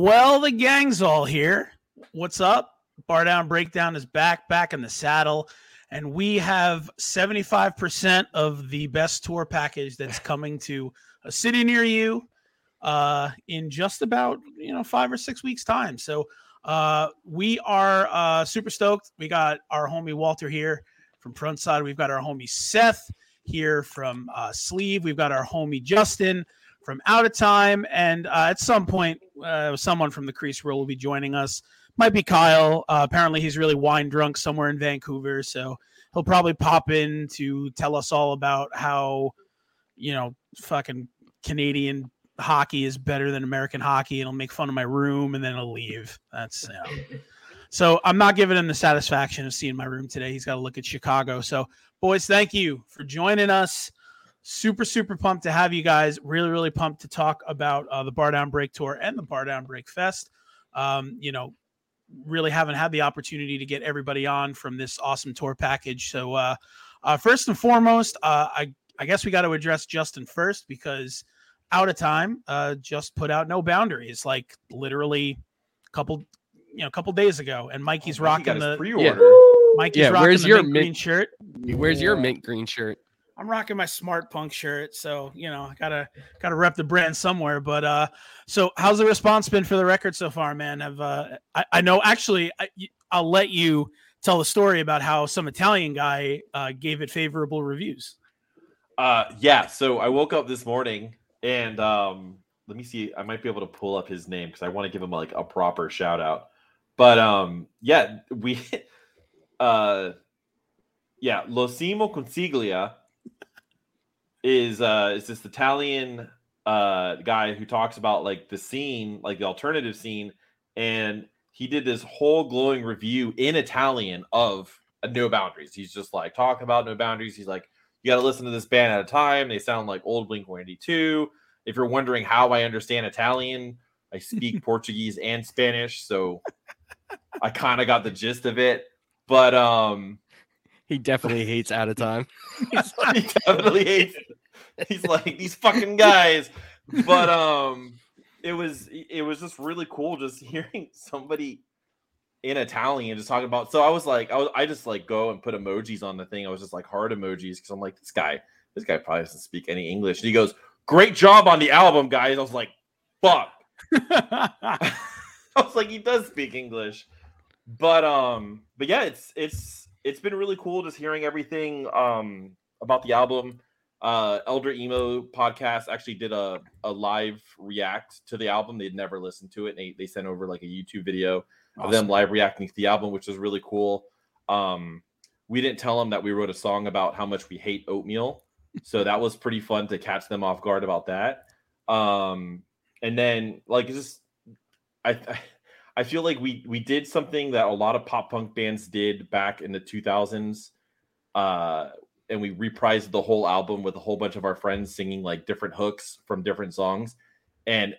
Well, the gang's all here. What's up? Bar Down Breakdown is back in the saddle, and we have 75% of the best tour package that's coming to a city near you in just about 5 or 6 weeks time. So we are super stoked. We got our homie Walter here from Frontside. We've got our homie Seth here from Sleeve. We've got our homie Justin from Out of Time, and at some point someone from the Crease Rule will be joining us. Might be Kyle. Apparently he's really wine drunk somewhere in Vancouver, so he'll probably pop in to tell us all about how fucking Canadian hockey is better than American hockey, and he'll make fun of my room, and then he'll leave. So I'm not giving him the satisfaction of seeing my room today. He's got to look at Chicago. So boys, thank you for joining us. Super pumped to have you guys. Really pumped to talk about the Bar Down Break Tour and the Bar Down Break Fest. Really haven't had the opportunity to get everybody on from this awesome tour package. So first and foremost, I guess we got to address Justin first, because Out of Time just put out No Boundaries, like literally a couple days ago, and Mikey's rocking the pre-order. Yeah. Where's your mint green shirt? Where's your mint green shirt? I'm rocking my Smart Punk shirt, so I gotta rep the brand somewhere. But so how's the response been for the record so far, man? I'll let you tell the story about how some Italian guy gave it favorable reviews. So I woke up this morning and let me see, I might be able to pull up his name because I want to give him like a proper shout out. But we Lo Simo Consiglia is this Italian guy who talks about like the scene, like the alternative scene, and he did this whole glowing review in Italian of No Boundaries. He's just like talking about No Boundaries. He's like, you got to listen to this band at a time. They sound like old Blink-182. If you're wondering how I understand Italian, I speak Portuguese and Spanish, so I kind of got the gist of it. But he definitely hates Out of Time. He definitely hates it. He's like, these fucking guys. But it was just really cool just hearing somebody in Italian just talking about. So I was like, I just like go and put emojis on the thing. I was just like heart emojis because I'm like, this guy probably doesn't speak any English. And he goes, great job on the album, guys. I was like, fuck. I was like, he does speak English. But it's been really cool just hearing everything about the album. Elder Emo podcast actually did a live react to the album. They'd never listened to it. They sent over like a YouTube video of them live reacting to the album, which was really cool. We didn't tell them that we wrote a song about how much we hate oatmeal. So that was pretty fun to catch them off guard about that. And then like, just I feel like we did something that a lot of pop punk bands did back in the 2000s. And we reprised the whole album with a whole bunch of our friends singing like different hooks from different songs. And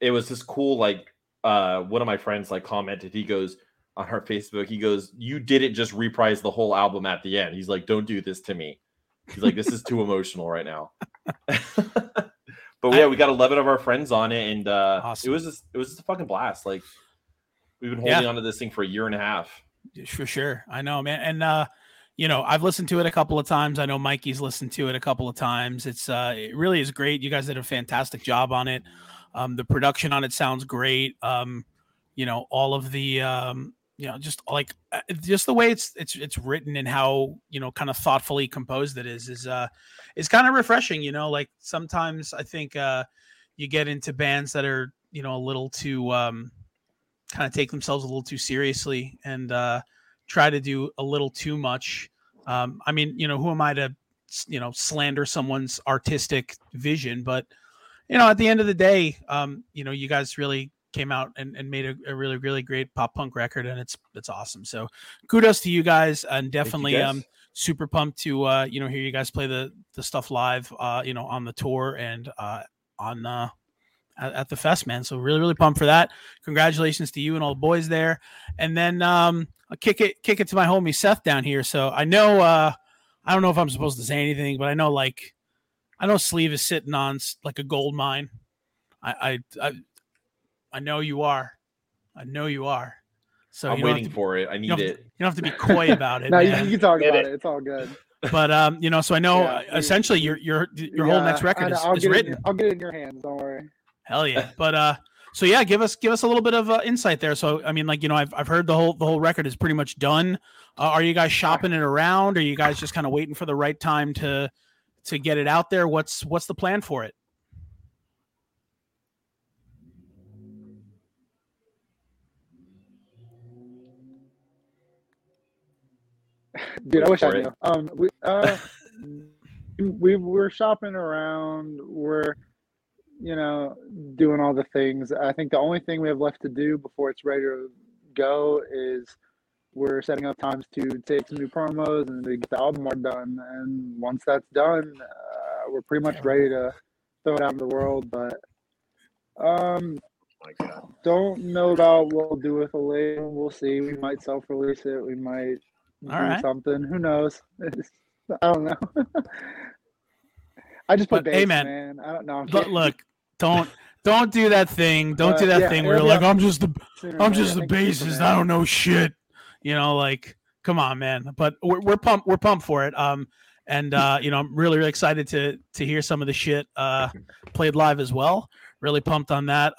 it was just cool. Like one of my friends like commented, he goes on her Facebook, he goes, you didn't just reprise the whole album at the end. He's like, don't do this to me. He's like, this is too emotional right now. But yeah, we got 11 of our friends on it, and awesome. It was just a fucking blast. Like we've been holding on to this thing for a year and a half. For sure. I know, man. And I've listened to it a couple of times. I know Mikey's listened to it a couple of times. It's it really is great. You guys did a fantastic job on it. The production on it sounds great. All of the just the way it's written and how, kind of thoughtfully composed it is kind of refreshing, like sometimes I think, you get into bands that are, a little too, kind of take themselves a little too seriously and, try to do a little too much. I mean, who am I to, slander someone's artistic vision, but, at the end of the day, you guys really came out and made a really great pop punk record, and it's awesome. So kudos to you guys, and definitely super pumped to hear you guys play the stuff live on the tour and on at the fest, man. So really pumped for that. Congratulations to you and all the boys there. And then I'll kick it to my homie Seth down here. So I know I don't know if I'm supposed to say anything, but I know Sleeve is sitting on like a gold mine. I I know you are. I know you are. So I'm waiting for it. I need it. You don't have to be coy about it. No, you can talk about it. It's all good. But so I know essentially your whole next record is written. I'll get it in your hands. Don't worry. Hell yeah. But so yeah, give us a little bit of insight there. So I mean, I've heard the whole record is pretty much done. Are you guys shopping it around? Are you guys just kind of waiting for the right time to get it out there? What's the plan for it? Dude, I wish I knew. We're shopping around. We're, doing all the things. I think the only thing we have left to do before it's ready to go is we're setting up times to take some new promos and to get the album art done. And once that's done, we're pretty much ready to throw it out in the world. But my God, don't know about what we'll do with the label. We'll see. We might self-release it. We might. All right. Something. Who knows? I don't know. I just put bass, man. I don't know. But look, don't do that thing. Don't do that thing where you're like, I'm just the bassist. I don't know shit. Come on, man. But we're pumped for it. I'm really, really excited to hear some of the shit played live as well. Really pumped on that.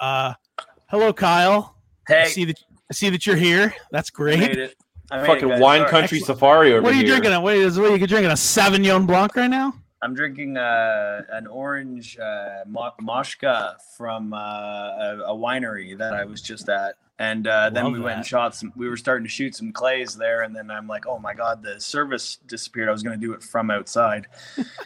Hello, Kyle. Hey. I see that you're here. That's great. Made it. Fucking wine country safari over here. What are you drinking? What are you drinking? A Sauvignon Blanc right now? I'm drinking an orange Moshka from a winery that I was just at, and then we went and shot some. We were starting to shoot some clays there, and then I'm like, oh my God, the service disappeared. I was going to do it from outside,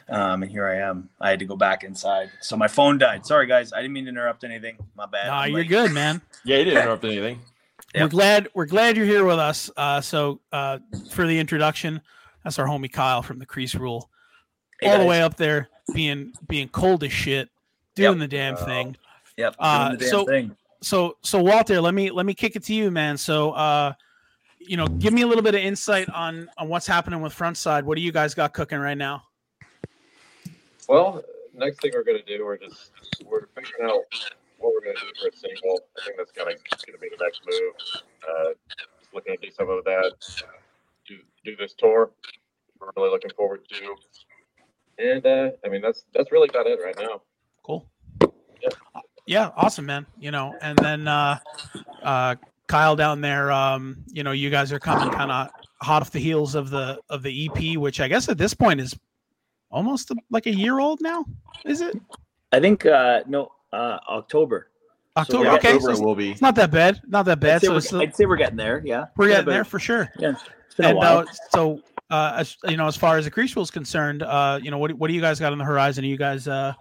and here I am. I had to go back inside, so my phone died. Sorry guys, I didn't mean to interrupt anything. My bad. No, you're good, man. Yeah, you didn't interrupt anything. Yep. We're glad you're here with us. So for the introduction, that's our homie Kyle from the Crease Rule, the way up there, being cold as shit, doing the damn thing. Yep. Doing the damn thing. So Walter, let me kick it to you, man. So give me a little bit of insight on what's happening with Frontside. What do you guys got cooking right now? Well, next thing we're gonna do, we're figuring out what we're going to do for a single. I think that's going to be the next move. Just looking to do some of that. Do this tour. We're really looking forward to. And, that's really about it right now. Cool. Yeah, awesome, man. And then Kyle down there, you guys are coming kind of hot off the heels of the EP, which I guess at this point is almost like a year old now, is it? I think, no. October. So okay, October will be. It's not that bad. I'd say we're getting there. Yeah, we're getting there for sure. Yeah, it's been a while. As far as the Crease Rule is concerned, what do you guys got on the horizon? Are you guys kind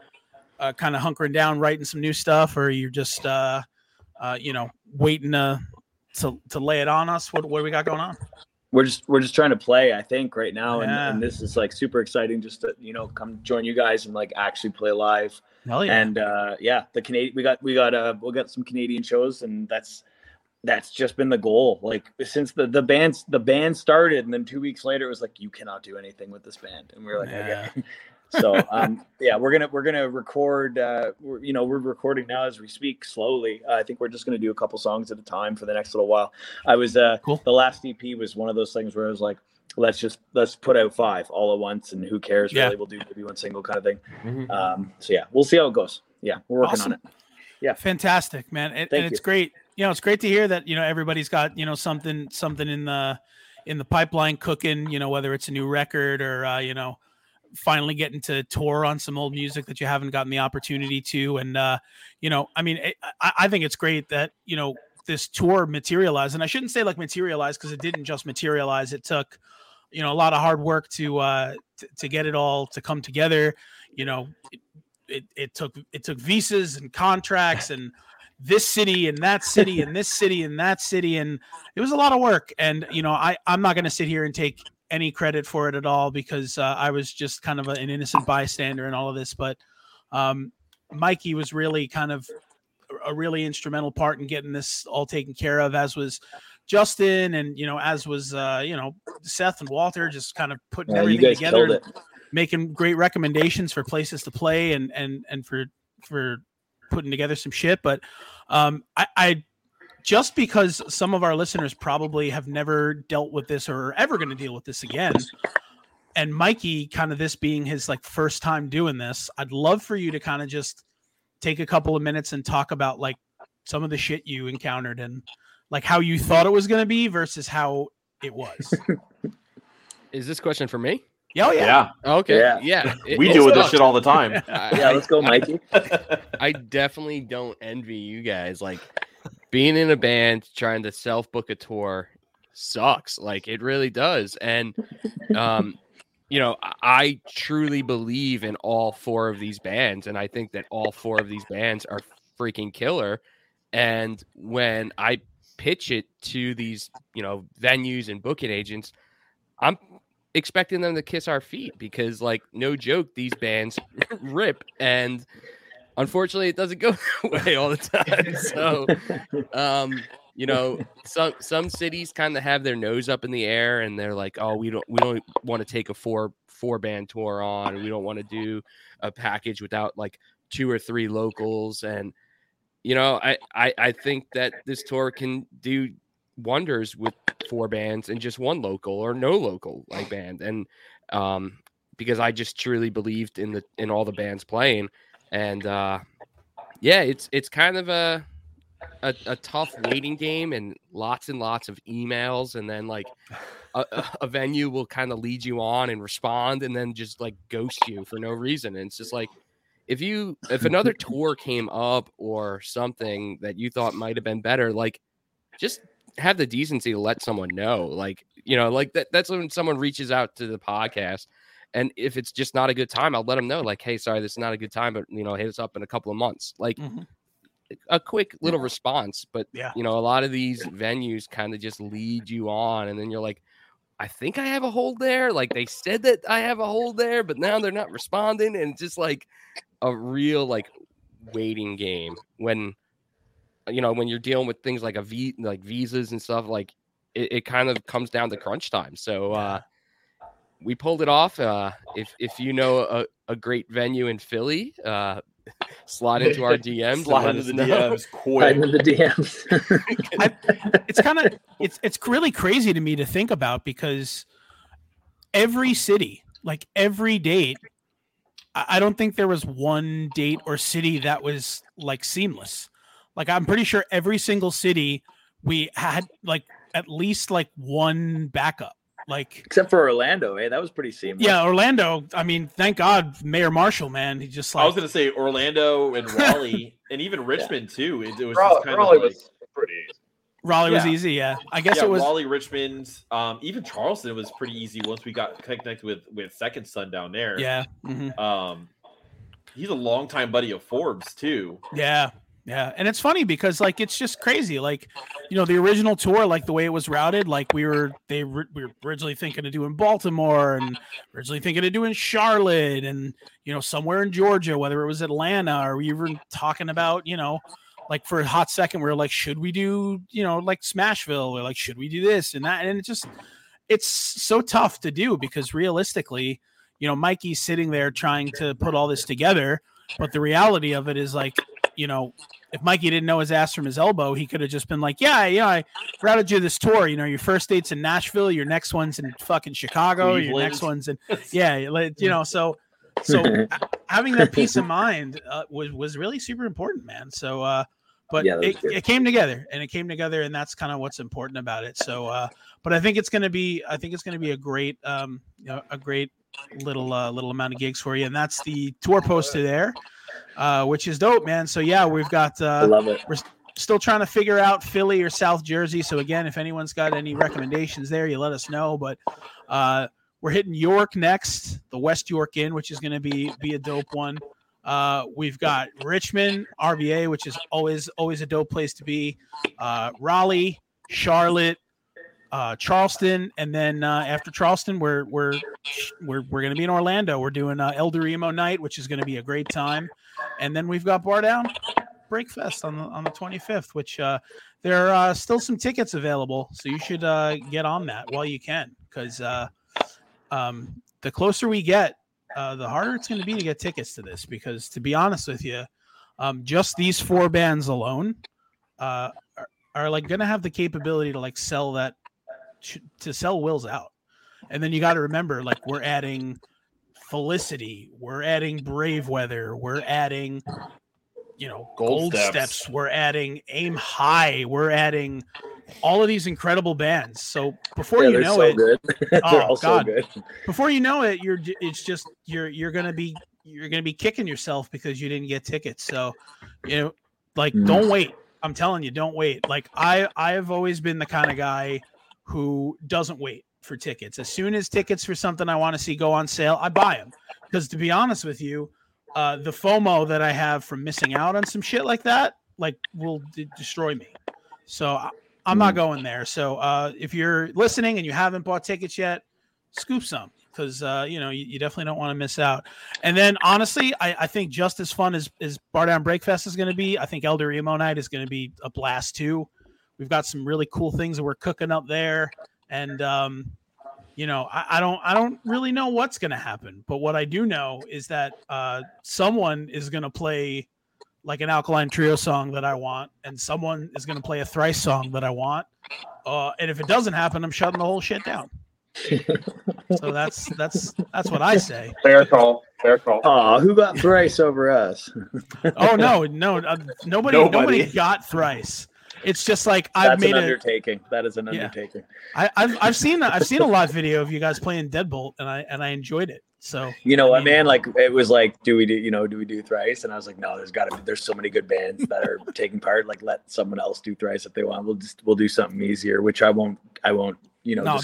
of hunkering down, writing some new stuff, or you're just waiting to lay it on us? What do we got going on? We're just trying to play, I think, right now, and this is super exciting. Just to come join you guys and actually play live. Hell yeah. And the Canadian we got some Canadian shows, and that's just been the goal. Since the band started, and then 2 weeks later it was like, you cannot do anything with this band, and we were like, okay. So we're gonna record. We're recording now as we speak, slowly. I think we're just gonna do a couple songs at a time for the next little while. I was cool. The last EP was one of those things where I was like, let's put out 5 all at once, and who cares? Yeah. Really, we'll do maybe one single kind of thing. Mm-hmm. We'll see how it goes. Yeah, we're working on it. Yeah, fantastic, man. And it's great. It's great to hear that everybody's got something in the pipeline cooking. Whether it's a new record or finally getting to tour on some old music that you haven't gotten the opportunity to. And, I think it's great that, this tour materialized. And I shouldn't say materialized, because it didn't just materialize. It took, a lot of hard work to get it all to come together. It took visas and contracts and this city and that city and this city and that city. And it was a lot of work. And, I'm not going to sit here and take any credit for it at all, because I was just kind of an innocent bystander in all of this, but Mikey was really kind of a really instrumental part in getting this all taken care of, as was Justin, and as was Seth and Walter, just kind of putting everything together and making great recommendations for places to play and for putting together some shit. But I just because some of our listeners probably have never dealt with this or are ever going to deal with this again, and Mikey kind of this being his like first time doing this, I'd love for you to kind of just take a couple of minutes and talk about like some of the shit you encountered and like how you thought it was going to be versus how it was. Is this question for me? Oh, yeah. Okay. Yeah. We deal with this shit all the time. Yeah, let's go, Mikey. I definitely don't envy you guys. Like, being in a band, trying to self-book a tour sucks. Like, it really does. And, you know, I truly believe in all four of these bands, and I think that all four of these bands are freaking killer. And when I pitch it to these, you know, venues and booking agents, I'm expecting them to kiss our feet because, like, no joke, these bands rip, and unfortunately it doesn't go that way all the time. So you know, some cities kind of have their nose up in the air and they're like, oh, we don't want to take a four band tour on, and we don't want to do a package without like two or three locals. And you know, I think that this tour can do wonders with four bands and just one local or no local like band. And because I just truly believed in all the bands playing. And yeah, it's kind of a tough waiting game and lots of emails, and then like a venue will kind of lead you on and respond and then just like ghost you for no reason. And it's just like, if another tour came up or something that you thought might have been better, like just have the decency to let someone know. Like, you know, like that's when someone reaches out to the podcast, and if it's just not a good time, I'll let them know, like, hey, sorry, this is not a good time, but you know, hit us up in a couple of months. Like a quick little response. But you know, a lot of these venues kind of just lead you on, and then you're like, I think I have a hold there. Like, they said that I have a hold there, but now they're not responding. And just like a real like waiting game when, you know, when you're dealing with things like visas and stuff, like it kind of comes down to crunch time. So we pulled it off. If you know a great venue in Philly, slide into our DMs. Slide into the DMs. Slide into the DMs. It's really crazy to me to think about, because every city, like every date, I don't think there was one date or city that was like seamless. Like, I'm pretty sure every single city we had like at least like one backup. Like, except for Orlando, that was pretty seamless. Yeah, Orlando. I mean, thank God, Mayor Marshall, man. He just like, I was gonna say Orlando and Raleigh, and even Richmond too. It was just kind Raleigh of like, was pretty easy. Raleigh was easy, I guess it was Raleigh, Richmond, even Charleston was pretty easy once we got connected with Second Son down there. Yeah, he's a longtime buddy of Forbes too. Yeah. Yeah, and it's funny because like it's just crazy. Like, you know, the original tour, like the way it was routed, like we were originally thinking of doing Baltimore, and originally thinking of doing Charlotte, and you know, somewhere in Georgia, whether it was Atlanta, or we were talking about, you know, like for a hot second we were like, should we do, you know, like Smashville, or like should we do this and that? And it's so tough to do, because realistically, you know, Mikey's sitting there trying to put all this together, but the reality of it is like, you know, if Mikey didn't know his ass from his elbow, he could have just been like, I routed you this tour. You know, your first date's in Nashville, your next one's in fucking Chicago, Cleveland. Your next one's in, you know, so having that peace of mind was really super important, man. So, but it came together, and that's kind of what's important about it. So, but I think it's going to be a great little amount of gigs for you. And that's the tour poster there. Which is dope, man. So we've got love it. We're still trying to figure out Philly or South Jersey. So again, if anyone's got any recommendations there, you let us know. But we're hitting York next, the West York Inn, which is going to be a dope one. We've got Richmond, RVA, which is always a dope place to be. Raleigh, Charlotte, Charleston, and then after Charleston, we're going to be in Orlando. We're doing Elder Emo Night, which is going to be a great time, and then we've got Bar Down Break Fest on the 25th, which there are still some tickets available, so you should get on that while you can, because the closer we get, the harder it's going to be to get tickets to this. Because to be honest with you, Just these four bands alone are like going to have the capability to like sell that to sell Wills out. And then you got to remember, like, we're adding Felicity, we're adding Brave Weather, we're adding, you know, Gold Steps, we're adding Aim High, we're adding all of these incredible bands. So before you know it, oh god, before you know it, you're gonna be kicking yourself because you didn't get tickets. So, you know, like, don't wait. I'm telling you, don't wait. Like, I've always been the kind of guy who doesn't wait for tickets. As soon as tickets for something I want to see go on sale, I buy them. Because to be honest with you, the FOMO that I have from missing out on some shit like that, like, will destroy me. So I'm not going there. So if you're listening and you haven't bought tickets yet, scoop some. Because, you know, you definitely don't want to miss out. And then, honestly, I think just as fun as Bar Down Break Fest is going to be, I think Elder Emo Night is going to be a blast, too. We've got some really cool things that we're cooking up there. And, you know, I don't really know what's going to happen. But what I do know is that someone is going to play, like, an Alkaline Trio song that I want. And someone is going to play a Thrice song that I want. And if it doesn't happen, I'm shutting the whole shit down. So that's what I say. Fair call. Who got Thrice over us? Oh no, nobody got Thrice. It's just like That is an undertaking. I've seen a live video of you guys playing Deadbolt, and I enjoyed it. So you know, man, like, it was like, do we do Thrice? And I was like, no, there's so many good bands that are taking part. Like, let someone else do Thrice if they want. We'll do something easier, which I won't. You know, no,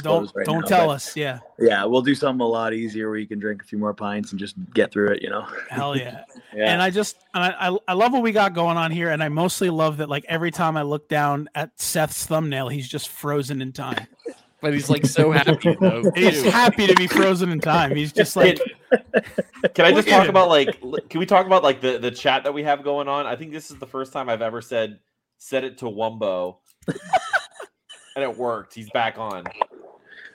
don't tell us. Yeah, we'll do something a lot easier where you can drink a few more pints and just get through it. You know, hell yeah. Yeah. And I love what we got going on here, and I mostly love that. Like, every time I look down at Seth's thumbnail, he's just frozen in time. But he's like so happy though. He's happy to be frozen in time. He's just like. Can I just talk about can we talk about the chat that we have going on? I think this is the first time I've ever said it to Wumbo. And it worked. He's back on.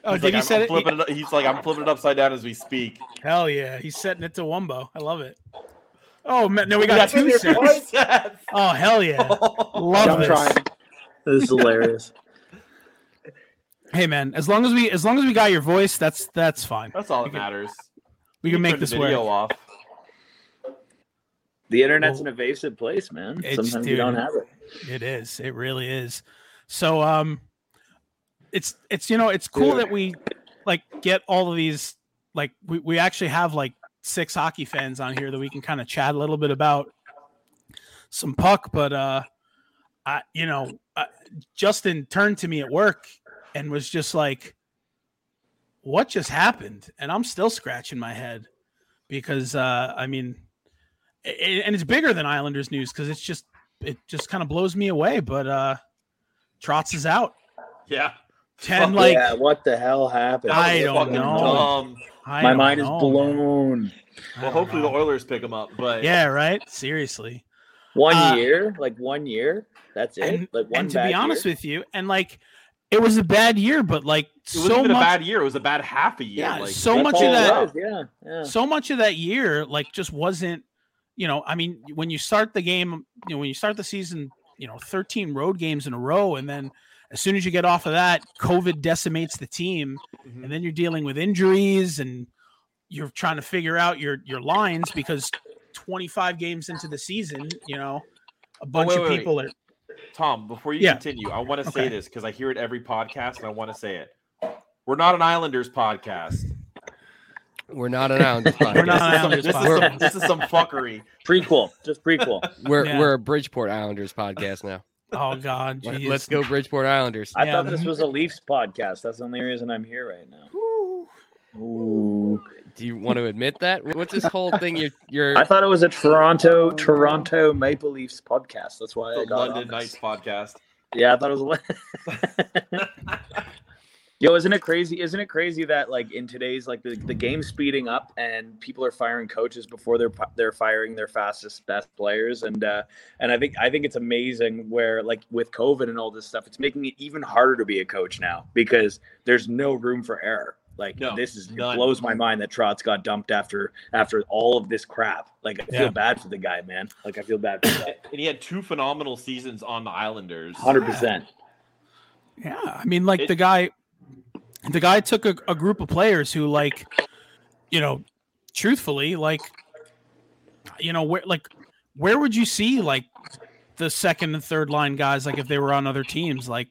Oh, did he say it? He's like, I'm flipping it upside down as we speak. Hell yeah, he's setting it to Wumbo. I love it. Oh man, no, we got two sets. Oh hell yeah, love this. This is hilarious. Hey man, as long as we got your voice, that's fine. That's all that matters. We can make this video off. The internet's an evasive place, man. Sometimes you don't have it. It is. It really is. So it's you know, it's cool that we like get all of these, like we actually have like 6 hockey fans on here that we can kind of chat a little bit about some puck. But Justin turned to me at work and was just like, what just happened? And I'm still scratching my head because and it's bigger than Islanders news because it just kind of blows me away. But Trotz is out. Yeah. 10 fuck like. Yeah, what the hell happened? I don't know. My mind is blown. Well, hopefully the Oilers pick him up. But yeah, right. Seriously. One year. That's it. And to be honest with you, and like, it was a bad year, but like, it wasn't even a bad year. It was a bad half a year. Yeah. Like, so much of that. Yeah. So much of that year, like, just wasn't. You know, I mean, when you start the game, you know, when you start the season. You know, 13 road games in a row. And then as soon as you get off of that, COVID decimates the team. Mm-hmm. And then you're dealing with injuries and you're trying to figure out your lines because 25 games into the season, you know, a bunch of people are. Tom, before you continue, I want to say this because I hear it every podcast and I want to say it. We're not an Islanders podcast. We're not an Islanders podcast. This is some fuckery. Prequel. Just prequel. We're a Bridgeport Islanders podcast now. Oh, God. Geez. Let's go Bridgeport Islanders. I thought this was a Leafs podcast. That's the only reason I'm here right now. Ooh. Do you want to admit that? What's this whole thing? I thought it was a Toronto Maple Leafs podcast. That's why I got London Knights podcast. Yeah, I thought it was a... Yo, isn't it crazy that like in today's like the game's speeding up and people are firing coaches before they're firing their fastest, best players. And I think it's amazing where like with COVID and all this stuff, it's making it even harder to be a coach now because there's no room for error. Like, no, this is none. It blows my mind that Trotz got dumped after all of this crap. Like, I feel bad for the guy, man. Like, I feel bad for that. And he had two phenomenal seasons on the Islanders. 100%. Yeah. I mean, like, the guy took a group of players who, like, you know, truthfully, like, you know, where would you see, like, the second and third line guys, like, if they were on other teams, like,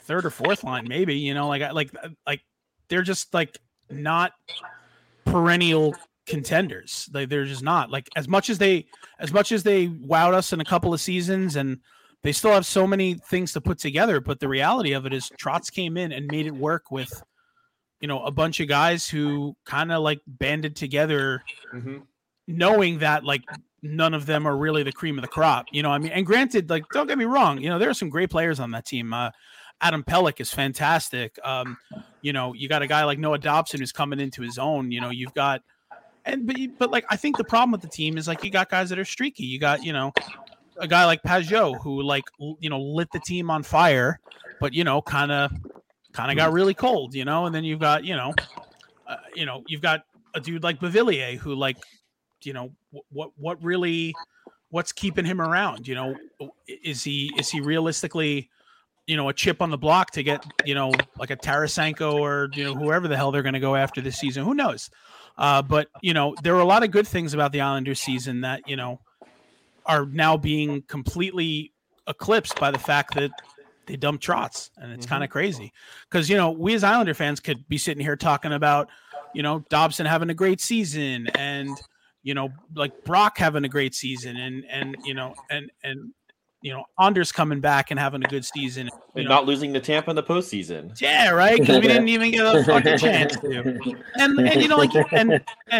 third or fourth line, maybe, you know, like, they're just, like, not perennial contenders. They're just not. Like, as much as they wowed us in a couple of seasons, and they still have so many things to put together, but the reality of it is Trotz came in and made it work with, you know, a bunch of guys who kind of, like, banded together, knowing that, like, none of them are really the cream of the crop. You know, I mean, and granted, like, don't get me wrong, you know, there are some great players on that team. Adam Pellick is fantastic. You know, you got a guy like Noah Dobson who's coming into his own. You know, you've got, but like, I think the problem with the team is, like, you got guys that are streaky. You got, you know, a guy like Pajot who, like, you know, lit the team on fire, but, you know, kind of got really cold. You know, and then you've got, you know, you've got a dude like Bavillier who, like, you know, what really, what's keeping him around? You know, is he realistically, you know, a chip on the block to get, you know, like a Tarasenko or, you know, whoever the hell they're going to go after this season, who knows? But, you know, there were a lot of good things about the Islanders season that, you know, are now being completely eclipsed by the fact that they dumped Trotz. And it's kind of crazy because, you know, we as Islander fans could be sitting here talking about, you know, Dobson having a great season and, you know, like Brock having a great season and, you know, and, you know, Anders coming back and having a good season. And not losing to Tampa in the postseason. Yeah, right? Because we didn't even get a fucking chance to. And you know, like, and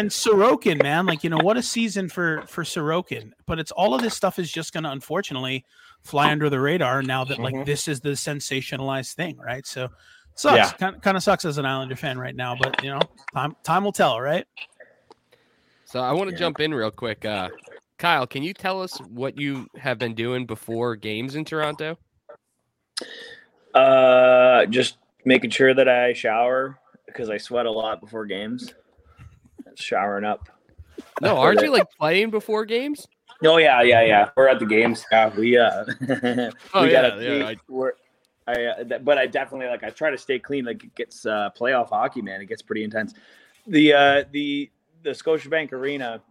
Sorokin, man. Like, you know, what a season for Sorokin. But it's all of this stuff is just going to, unfortunately, fly under the radar now that, like, this is the sensationalized thing, right? So it sucks. Yeah. Kind of sucks as an Islander fan right now. But, you know, time will tell, right? So I want to jump in real quick. Kyle, can you tell us what you have been doing before games in Toronto? Just making sure that I shower because I sweat a lot before games. Showering up. No, aren't you, like, playing before games? No, yeah. We're at the games. But I definitely, like, I try to stay clean. Like, it gets playoff hockey, man. It gets pretty intense. The Scotiabank Arena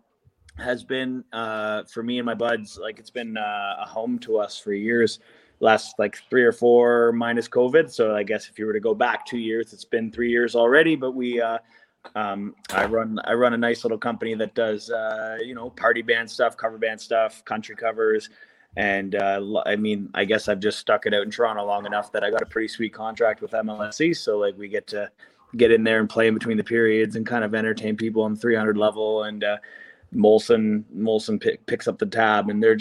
has been for me and my buds, like, it's been a home to us for years, last, like, 3 or 4 minus COVID. So I guess if you were to go back 2 years, it's been 3 years already, but we I run a nice little company that does you know, party band stuff, cover band stuff, country covers, and I mean, I guess I've just stuck it out in Toronto long enough that I got a pretty sweet contract with MLSE, so, like, we get to get in there and play in between the periods and kind of entertain people on the 300 level, and Molson picks up the tab, and they're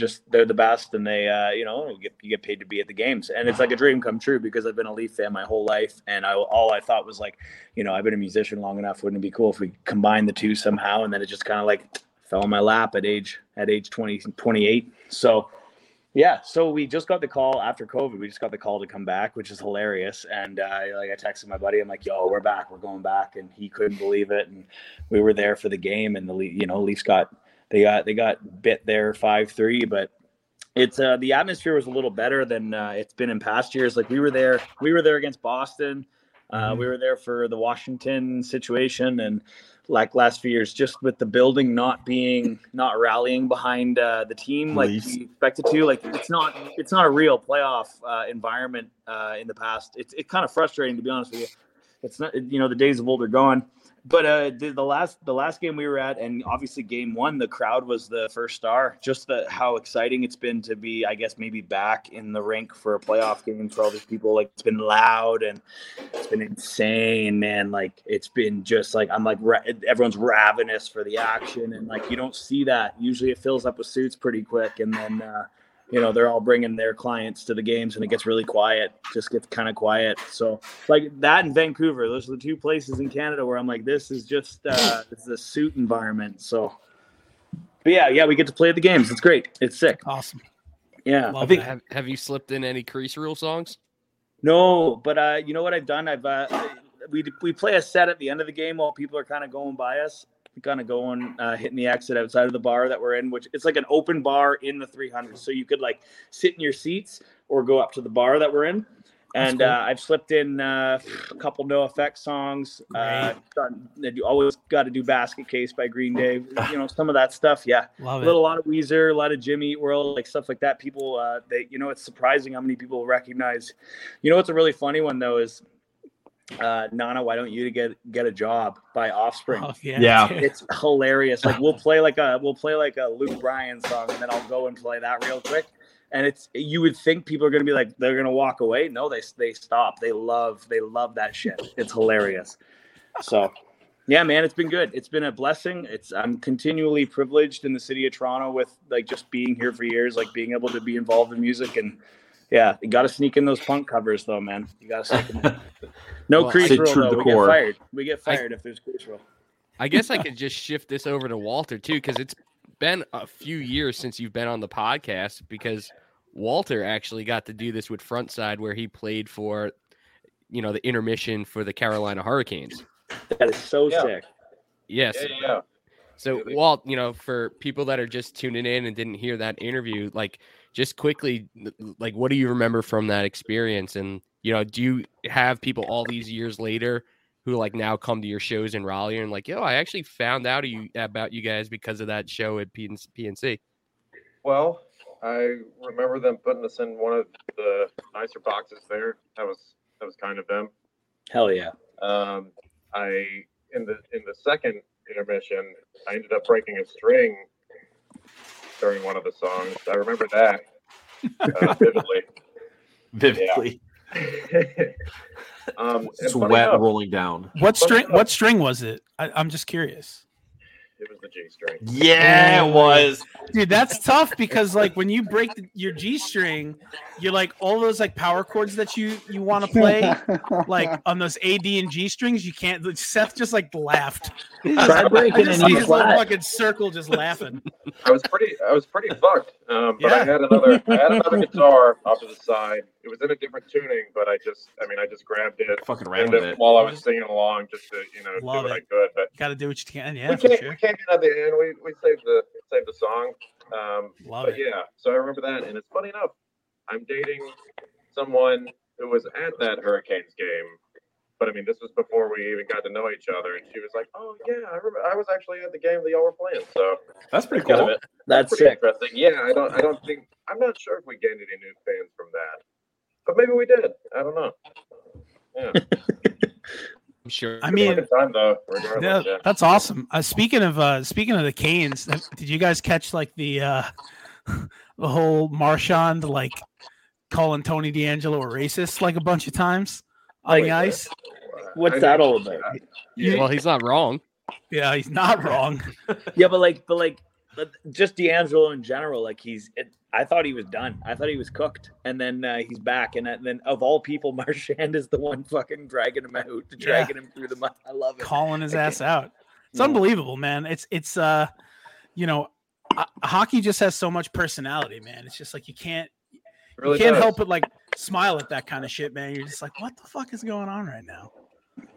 the best, and they you know, you get paid to be at the games, and it's like a dream come true because I've been a Leaf fan my whole life, and all I thought was, like, you know, I've been a musician long enough, wouldn't it be cool if we combine the two somehow? And then it just kind of, like, fell in my lap at age 28. So yeah, so we just got the call after COVID. We just got the call to come back, which is hilarious. And like, I texted my buddy. I'm like, "Yo, we're back. We're going back," and he couldn't believe it. And we were there for the game, and the Leafs got bit there 5-3. But it's the atmosphere was a little better than it's been in past years. Like, we were there against Boston. We were there for the Washington situation, and, like, last few years, just with the building not rallying behind the team like you expected to. Like, it's not a real playoff environment in the past. It's kind of frustrating, to be honest with you. It's not, you know, the days of old are gone. But the last game we were at, and obviously game 1, the crowd was the first star. Just how exciting it's been to be, I guess, maybe back in the rink for a playoff game for all these people. Like, it's been loud and it's been insane, man. Like, it's been just like, I'm like, everyone's ravenous for the action, and, like, you don't see that. Usually it fills up with suits pretty quick, and then you know, they're all bringing their clients to the games, and it gets really quiet, just gets kind of quiet. So, like, that and Vancouver, those are the two places in Canada where I'm like, this is just this is a suit environment. So, but yeah, we get to play at the games. It's great. It's sick. Awesome. Yeah. Love. I think, have you slipped in any Crease Rule songs? No, but you know what I've done? I've we play a set at the end of the game while people are kind of going by us, hitting the exit outside of the bar that we're in, which it's like an open bar in the 300. So you could like sit in your seats or go up to the bar that we're in. And cool. I've slipped in a couple No Effect songs. You always got to do Basket Case by Green Day. You know, some of that stuff. Yeah. A lot of Weezer, a lot of Jimmy Eat World, like stuff like that. People, it's surprising how many people recognize. You know, what's a really funny one, though, is Nana, Why Don't You get a Job by Offspring. Oh, yeah. It's hilarious. Like we'll play like a Luke Bryan song, and then I'll go and play that real quick. And it's, you would think people are going to be like, they're going to walk away. No, they stop. They love that shit. It's hilarious. So yeah, man, it's been good. It's been a blessing. I'm continually privileged in the city of Toronto with like just being here for years, like being able to be involved in music. And yeah, you got to sneak in those punk covers though, man. You got to sneak in them. No Crease Rule though. We get fired if there's Crease Rule. I guess I could just shift this over to Walter too, because it's been a few years since you've been on the podcast, because Walter actually got to do this with Frontside, where he played for, you know, the intermission for the Carolina Hurricanes. That is so sick. Yes. Yeah. So Walt, you know, for people that are just tuning in and didn't hear that interview, like just quickly, like what do you remember from that experience? And, you know, do you have people all these years later who like now come to your shows in Raleigh and like, yo, I actually found out about you guys because of that show at PNC? Well, I remember them putting us in one of the nicer boxes there. That was kind of them. Hell yeah. In the second intermission, I ended up breaking a string during one of the songs. I remember that vividly. Yeah. Sweat rolling down. What string was it? I'm just curious. It was the G string. Yeah, it was. Dude, that's tough, because like when you break your G string, you're like all those like power chords that you want to play, like on those A, D, and G strings, you can't. Like, Seth just like laughed. I break it in a fucking circle, just laughing. I was pretty fucked. But yeah. I had another guitar off to the side. It was in a different tuning, but I just grabbed it, fucking ran with it while I was singing along, just to do what I could. But you gotta do what you can. Yeah, we came in at the end. We saved the song. Yeah, so I remember that, and it's funny enough, I'm dating someone who was at that Hurricanes game. But I mean, this was before we even got to know each other, and she was like, "Oh yeah, I remember. I was actually at the game that y'all were playing." So that's pretty cool. That's pretty interesting. Yeah, I'm not sure if we gained any new fans from that, but maybe we did. I don't know. Yeah. I'm sure. I mean, time, though, yeah. That's awesome. Speaking of the Canes, did you guys catch like the whole Marchand like calling Tony D'Angelo a racist like a bunch of times? Like, ice? What's that all about? Yeah. Well, he's not wrong. Yeah, he's not wrong. Yeah, but just D'Angelo in general, like I thought he was done. I thought he was cooked, and then he's back, and then of all people, Marchand is the one fucking dragging him out, him through the mud. I love it. Calling his ass out. It's unbelievable, man. It's hockey just has so much personality, man. It's just like you can't help but like smile at that kind of shit, man. You're just like, what the fuck is going on right now?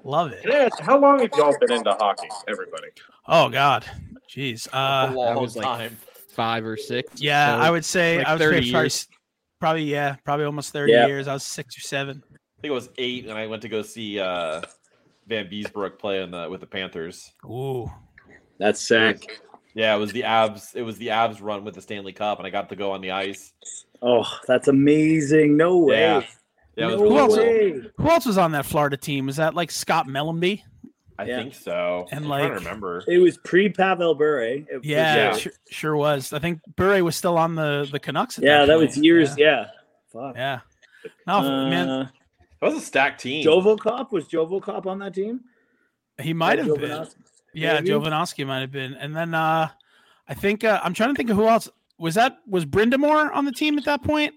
Love it. Yeah, how long have y'all been into hockey, everybody? Oh God, jeez, I was like time. 5 or 6. Yeah, so I would say like I was 30 years. Probably almost 30 years. I was 6 or 7. I think it was 8, and I went to go see Vanbiesbrouck play with the Panthers. Ooh, that's sick. Yeah, it was the Abs. It was the Abs run with the Stanley Cup, and I got to go on the ice. Oh, that's amazing! No way. Yeah. Yeah, no way. Who else was on that Florida team? Was that like Scott Mellenby? I think so. And like, I don't remember. It was pre-Pavel Bure. Sure was. I think Bure was still on the Canucks. That was years. Yeah. Fuck. Yeah. No, man. That was a stacked team. Was Jovo Kopp on that team? He might have been. Yeah, Jovanovski might have been. And then I think I'm trying to think of who else. Was Brindamore on the team at that point?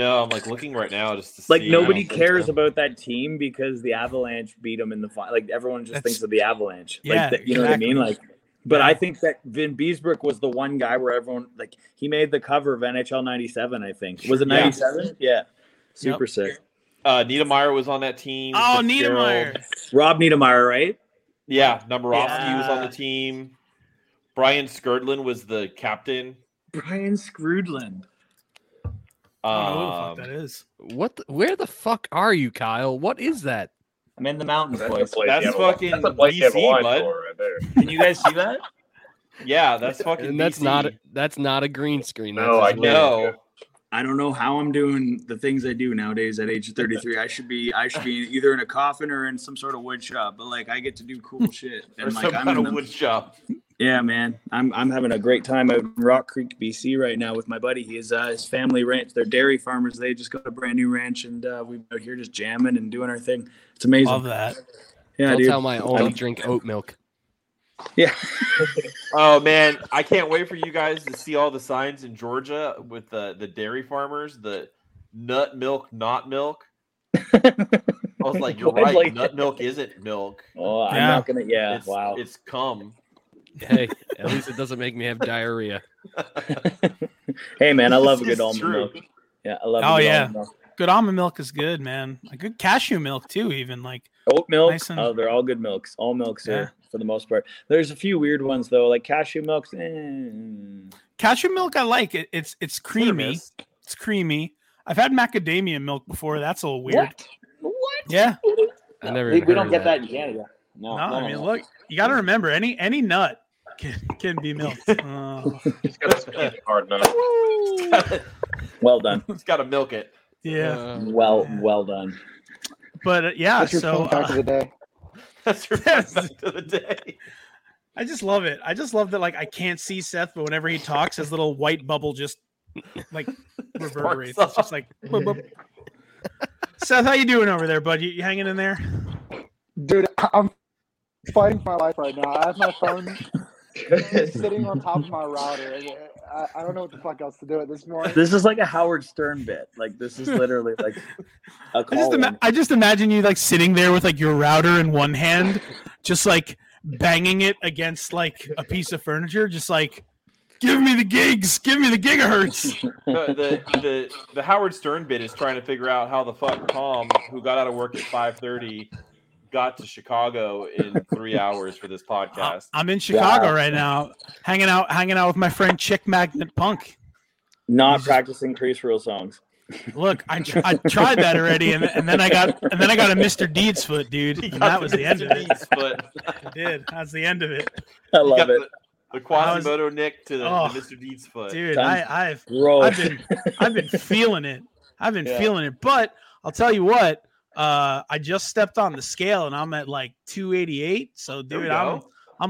No, I'm like looking right now just to like see. Nobody cares about that team because the Avalanche beat them in the final. Like everyone just thinks of the Avalanche. Yeah, like you know what I mean? Like, but I think that Vanbiesbrouck was the one guy where everyone like he made the cover of NHL '97. I think was it '97? Yeah, super sick. Niedermayer was on that team. Oh, Niedermayer. Rob Niedermayer, right? Yeah, Dombrowski was on the team. Brian Skrudland was the captain. Brian Skrudland. I don't know who the fuck that is. Where the fuck are you, Kyle? What is that? I'm in the mountains, boys. That's fucking BC, bud. Can you guys see that? Yeah, that's fucking. And that's BC. That's not a green screen. No, I know. I don't know how I'm doing the things I do nowadays at age 33. I should be either in a coffin or in some sort of wood shop. But like, I get to do cool shit. And like, I'm in a wood shop. Yeah, man, I'm having a great time out in Rock Creek, BC, right now with my buddy. His family ranch. They're dairy farmers. They just got a brand new ranch, and we're out here just jamming and doing our thing. It's amazing. Love that. Yeah, that's how I only drink oat milk. Yeah. Oh man, I can't wait for you guys to see all the signs in Georgia with the dairy farmers, the nut milk, not milk. I was like, you're right. Like, nut milk isn't milk. Oh, I'm not gonna. Yeah, it's, wow. It's cum. Hey, at least it doesn't make me have diarrhea. Hey man, I love a good almond milk. Yeah, I love. Oh yeah, almond milk. Good almond milk is good, man. A good cashew milk too, even like oat milk. Nice and... Oh, they're all good milks. All milks are. For the most part, there's a few weird ones though, like cashew milks. Cashew milk, I like it. It's creamy. It's creamy. I've had macadamia milk before. That's a little weird. What? Yeah. I never. We don't get that in Canada. No. I mean, look, you got to remember, any nut can be milk. It's got a hard nut. Well done. It's got to milk it. Yeah. Well done. But that's your fun fact of the day. That's your fact of the day. I just love it. I just love that, like, I can't see Seth, but whenever he talks, his little white bubble just, like, reverberates. It's just like, boop, boop. Seth, how you doing over there, bud? You hanging in there? Dude, I'm fighting for my life right now. I have my phone sitting on top of my router. I don't know what the fuck else to do at this morning. This is like a Howard Stern bit. Like, this is literally like a call. I just imagine you like sitting there with like your router in one hand, just like banging it against like a piece of furniture, just like, give me the gigs, give me the gigahertz. The Howard Stern bit is trying to figure out how the fuck Tom, who got out of work at 5:30, got to Chicago in 3 hours for this podcast. I'm in Chicago right now, hanging out with my friend Chick Magnet Punk. Not practicing Crease Rule songs. Look, I tried that already, and then I got a Mr. Deeds foot, dude. And that was the end of it. I did. That's the end of it. I love it. The Quasimodo Nick to the Mr. Deeds foot, dude. I've been feeling it. I've been feeling it. But I'll tell you what. I just stepped on the scale and I'm at like 288. So, dude, I'm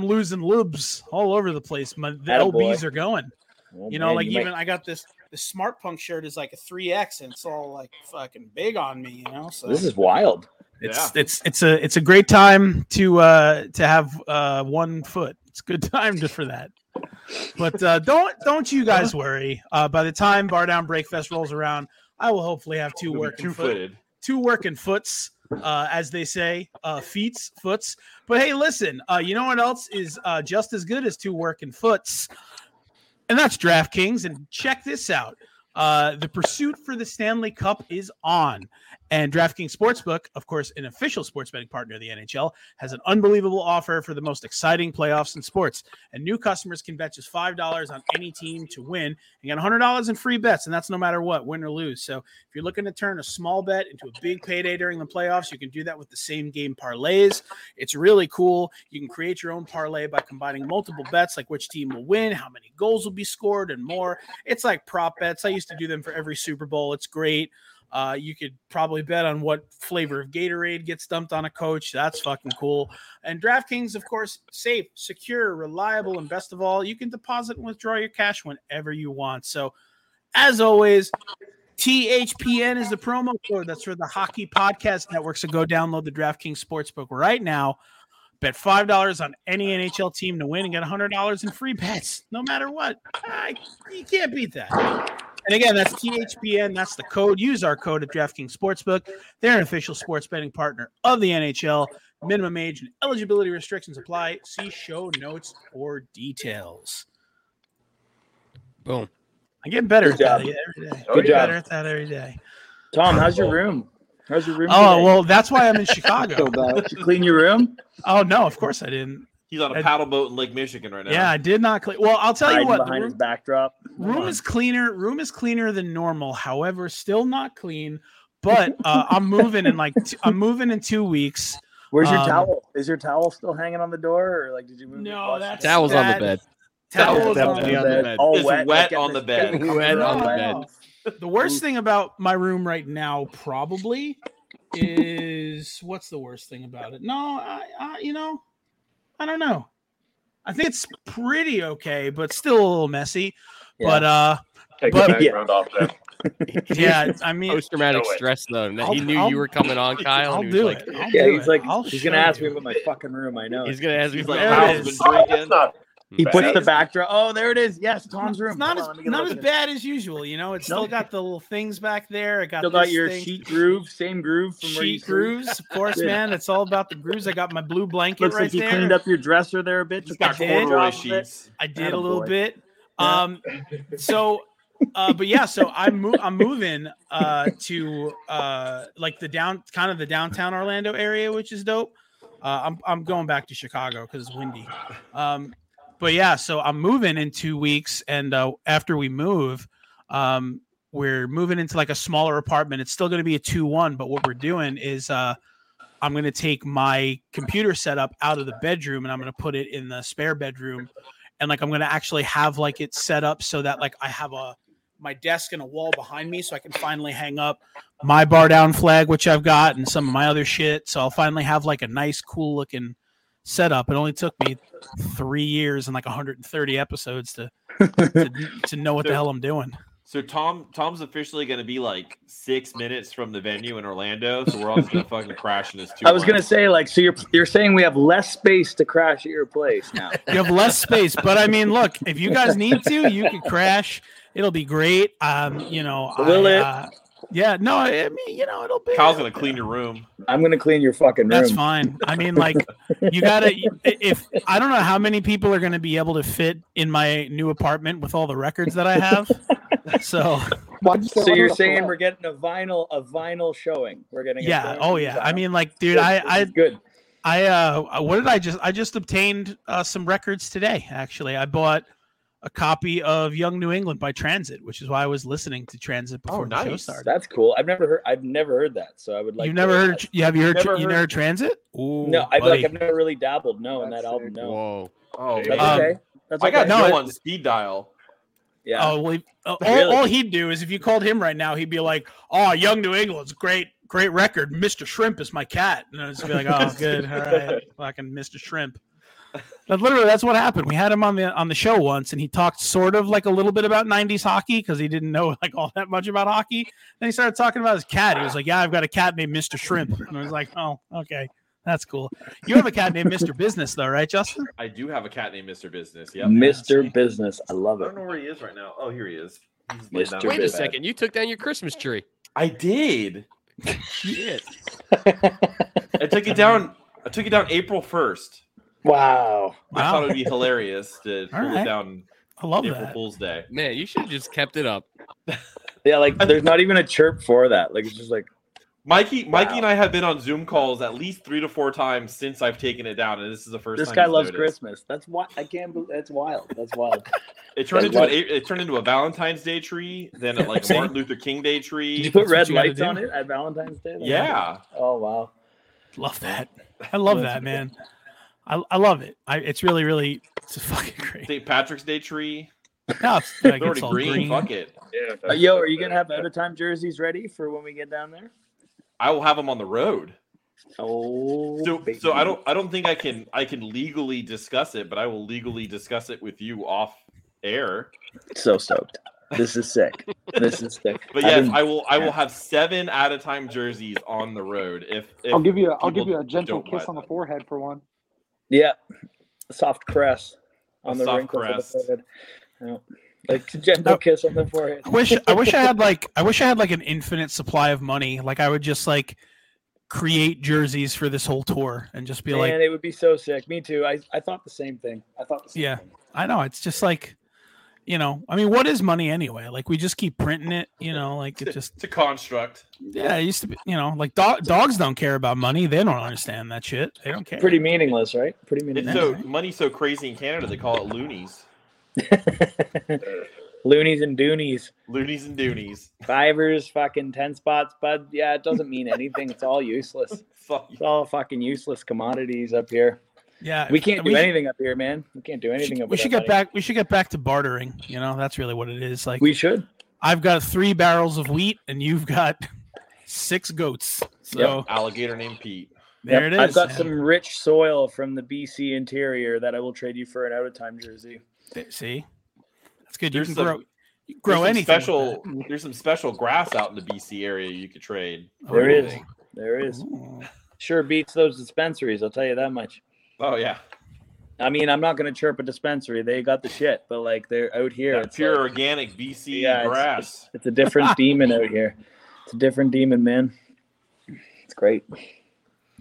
losing lubes all over the place. My LBs are going. Oh, you know, man, like you even I got this. The Smart Punk shirt is like a 3X and it's all like fucking big on me. You know, so this is wild. It's a great time to have 1 foot. It's a good time for that. But don't you guys worry. By the time Bar Down Break Fest rolls around, I will hopefully have two working footed. Two working foots, as they say, feets, foots. But hey, listen, you know what else is just as good as two working foots? And that's DraftKings. And check this out. The pursuit for the Stanley Cup is on. And DraftKings Sportsbook, of course, an official sports betting partner of the NHL, has an unbelievable offer for the most exciting playoffs in sports. And new customers can bet just $5 on any team to win and get $100 in free bets, and that's no matter what, win or lose. So if you're looking to turn a small bet into a big payday during the playoffs, you can do that with the same game parlays. It's really cool. You can create your own parlay by combining multiple bets, like which team will win, how many goals will be scored, and more. It's like prop bets. I used to do them for every Super Bowl. It's great. You could probably bet on what flavor of Gatorade gets dumped on a coach. That's fucking cool. And DraftKings, of course, safe, secure, reliable, and best of all, you can deposit and withdraw your cash whenever you want. So, as always, THPN is the promo code. That's for the Hockey Podcast Network. So go download the DraftKings Sportsbook right now. Bet $5 on any NHL team to win and get $100 in free bets, no matter what. You can't beat that. And again, that's THPN. That's the code. Use our code at DraftKings Sportsbook. They're an official sports betting partner of the NHL. Minimum age and eligibility restrictions apply. See show notes for details. Boom. I get better at that every day. Tom, how's your room? How's your room? Oh, today? Well, that's why I'm in Chicago. Did you clean your room? Oh, no, of course I didn't. He's on a paddle boat in Lake Michigan right now. Yeah, I did not clean. Well, I'll tell you what. Behind his backdrop. Room is cleaner than normal. However, still not clean. But I'm moving in 2 weeks. Where's your towel? Is your towel still hanging on the door, or like did you move? No, that towel's on the bed. Towel's on the bed. All wet on the bed. Wet on the bed. The worst thing about my room right now, probably, is what's the worst thing about it? No, I don't know. I think it's pretty okay, but still a little messy. Yeah. Yeah, I mean, post-traumatic stress though. He knew you were coming on, Kyle. I'll do it. He's gonna ask me about my fucking room. I know. He's gonna ask me like, how's been drinking? He puts the backdrop. Oh, there it is. Yes, Tom's room. It's not as bad as usual. You know, it's still got the little things back there. I got still got your sheet groove, same groove from where you grooves, of course, man. It's all about the grooves. I got my blue blanket right there. Looks like you cleaned up your dresser there a bit. Got corduroy sheets. I did a little bit. But yeah, so I'm moving to like the downtown Orlando area, which is dope. I'm going back to Chicago because it's windy. But yeah, so I'm moving in 2 weeks, and after we move, we're moving into like a smaller apartment. It's still going to be a 2-1, but what we're doing is I'm going to take my computer setup out of the bedroom, and I'm going to put it in the spare bedroom. And like I'm gonna actually have like it set up so that like I have my desk and a wall behind me, so I can finally hang up my Bar Down flag, which I've got, and some of my other shit. So I'll finally have like a nice, cool looking setup. It only took me 3 years and like 130 episodes to know what the hell I'm doing. So Tom's officially going to be like 6 minutes from the venue in Orlando, so we're all just going to fucking crash in this 2-1. I was going to say, like, so you're saying we have less space to crash at your place now. You have less space, but I mean, look, if you guys need to, you can crash. It'll be great. You know, yeah, no, I mean, you know, it'll be. Kyle's going to clean your room. I'm going to clean your fucking room. That's fine. I mean, like, you got to, if I don't know how many people are going to be able to fit in my new apartment with all the records that I have. So you're saying we're getting a vinyl showing. We're getting I mean, like, dude, I good. I just obtained some records today. Actually, I bought a copy of Young New England by Transit, which is why I was listening to Transit before the show started. That's cool. I've never heard that. So I would like. You never heard Transit? Ooh, no, I've never really dabbled. No, in that album. No. Whoa. Oh, that's okay. That's okay. I got Joe on speed dial. Yeah. Oh, well, all he'd do is if you called him right now, he'd be like, "Oh, Young New England's great record. Mr. Shrimp is my cat." And I'd just be like, "Oh, good, all right, fucking Mr. Shrimp." But literally, that's what happened. We had him on the show once, and he talked sort of like a little bit about '90s hockey because he didn't know like all that much about hockey. Then he started talking about his cat. He was like, "Yeah, I've got a cat named Mr. Shrimp," and I was like, "Oh, okay." That's cool. You have a cat named Mr. Business, though, right, Justin? I do have a cat named Mr. Business. Yeah, Mr. Business. I love it. I don't know where he is right now. Oh, here he is. Wait a second. You took down your Christmas tree. I did. Shit. I took it down April 1st. Wow. I thought it would be hilarious to pull it down. I love April Fool's Day. Man, you should have just kept it up. Yeah, like there's not even a chirp for that. Like it's just like. Mikey and I have been on Zoom calls at least 3 to 4 times since I've taken it down, and this is the first time. This guy loves Christmas. That's why I can't believe that's wild. That's wild. It turned into a Valentine's Day tree, then like a Martin Luther King Day tree. Did you put red lights on it at Valentine's Day? Yeah. Oh wow. Love that. I love that, man. I love it. It's really, really fucking great. St. Patrick's Day tree. No, it's like it's all green. Fuck it. Yeah, are you gonna have Out of Time jerseys ready for when we get down there? I will have them on the road. Oh, so I don't think I can legally discuss it, but I will legally discuss it with you off air. So stoked! This is sick. This is sick. But yes, I will have 7 Out of Time jerseys on the road. If I'll give you a gentle kiss on the forehead for one. Yeah, a soft caress on the wrinkles of the forehead. Yeah. Like a gentle kiss on the forehead. I wish I had like an infinite supply of money. Like I would just like create jerseys for this whole tour and just be like, man, it would be so sick. Me too. I thought the same thing. I thought the same thing. I know. It's just like you know, I mean, what is money anyway? Like, we just keep printing it, you know, like it just. It's a construct. Yeah, it used to be, you know, like dogs don't care about money. They don't understand that shit. They don't care. Pretty meaningless, right? Pretty meaningless. It's so, right? Money's so crazy in Canada, they call it loonies. Loonies and doonies. Loonies and doonies. Fivers, fucking 10 spots, bud. Yeah, it doesn't mean anything. It's all useless. It's all fucking useless commodities up here. Yeah, we can't do anything up here, man. We can't do anything up here. We should get back to bartering. You know, that's really what it is. Like, we should. I've got 3 barrels of wheat, and you've got 6 goats. So yep. Alligator named Pete. There yep. It is. I've got some rich soil from the BC interior that I will trade you for an Out of Time jersey. See, that's good. You can grow anything. There's some special grass out in the BC area you could trade. There is. Ooh. Sure beats those dispensaries. I'll tell you that much. Oh yeah, I mean, I'm not gonna chirp a dispensary. They got the shit, but like they're out here. It's pure like, organic BC grass. It's a different demon out here. It's a different demon, man. It's great.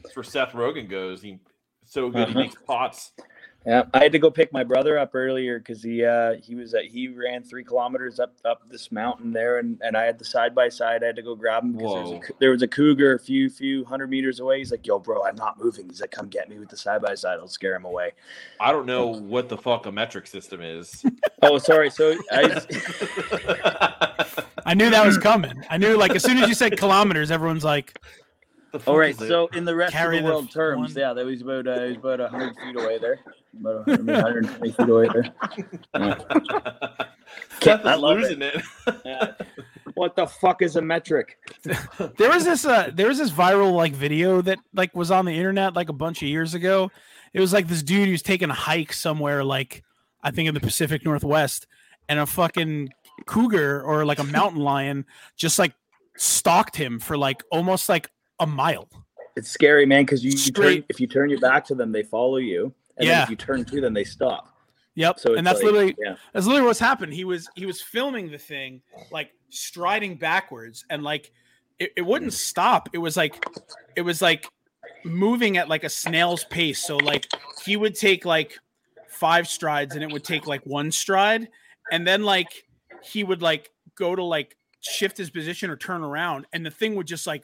That's where Seth Rogen goes. He's so good. He makes pots. Yeah, I had to go pick my brother up earlier because he ran 3 kilometers up this mountain there, and I had the side by side. I had to go grab him because there was a cougar a few 100 meters away. He's like, "Yo, bro, I'm not moving." He's like, "Come get me with the side by side. I'll scare him away." I don't know what the fuck a metric system is. Oh, sorry. So I knew that was coming. I knew, like, as soon as you said kilometers, everyone's like. All right, so in the rest of the world terms, yeah, that was about 100 feet away there. About 120 feet away there. Seth is losing it. Yeah. What the fuck is a metric? There was this viral like video that like was on the internet like a bunch of years ago. It was like this dude who's taking a hike somewhere, like I think in the Pacific Northwest, and a fucking cougar or like a mountain lion just like stalked him for like almost like a mile. It's scary, man, because if you turn your back to them, they follow you. And then if you turn to them, they stop. Yep. So that's literally what's happened. He was filming the thing, like striding backwards, and like it wouldn't stop. It was like moving at like a snail's pace. So like he would take like 5 strides and it would take like 1 stride, and then like he would like go to like shift his position or turn around, and the thing would just like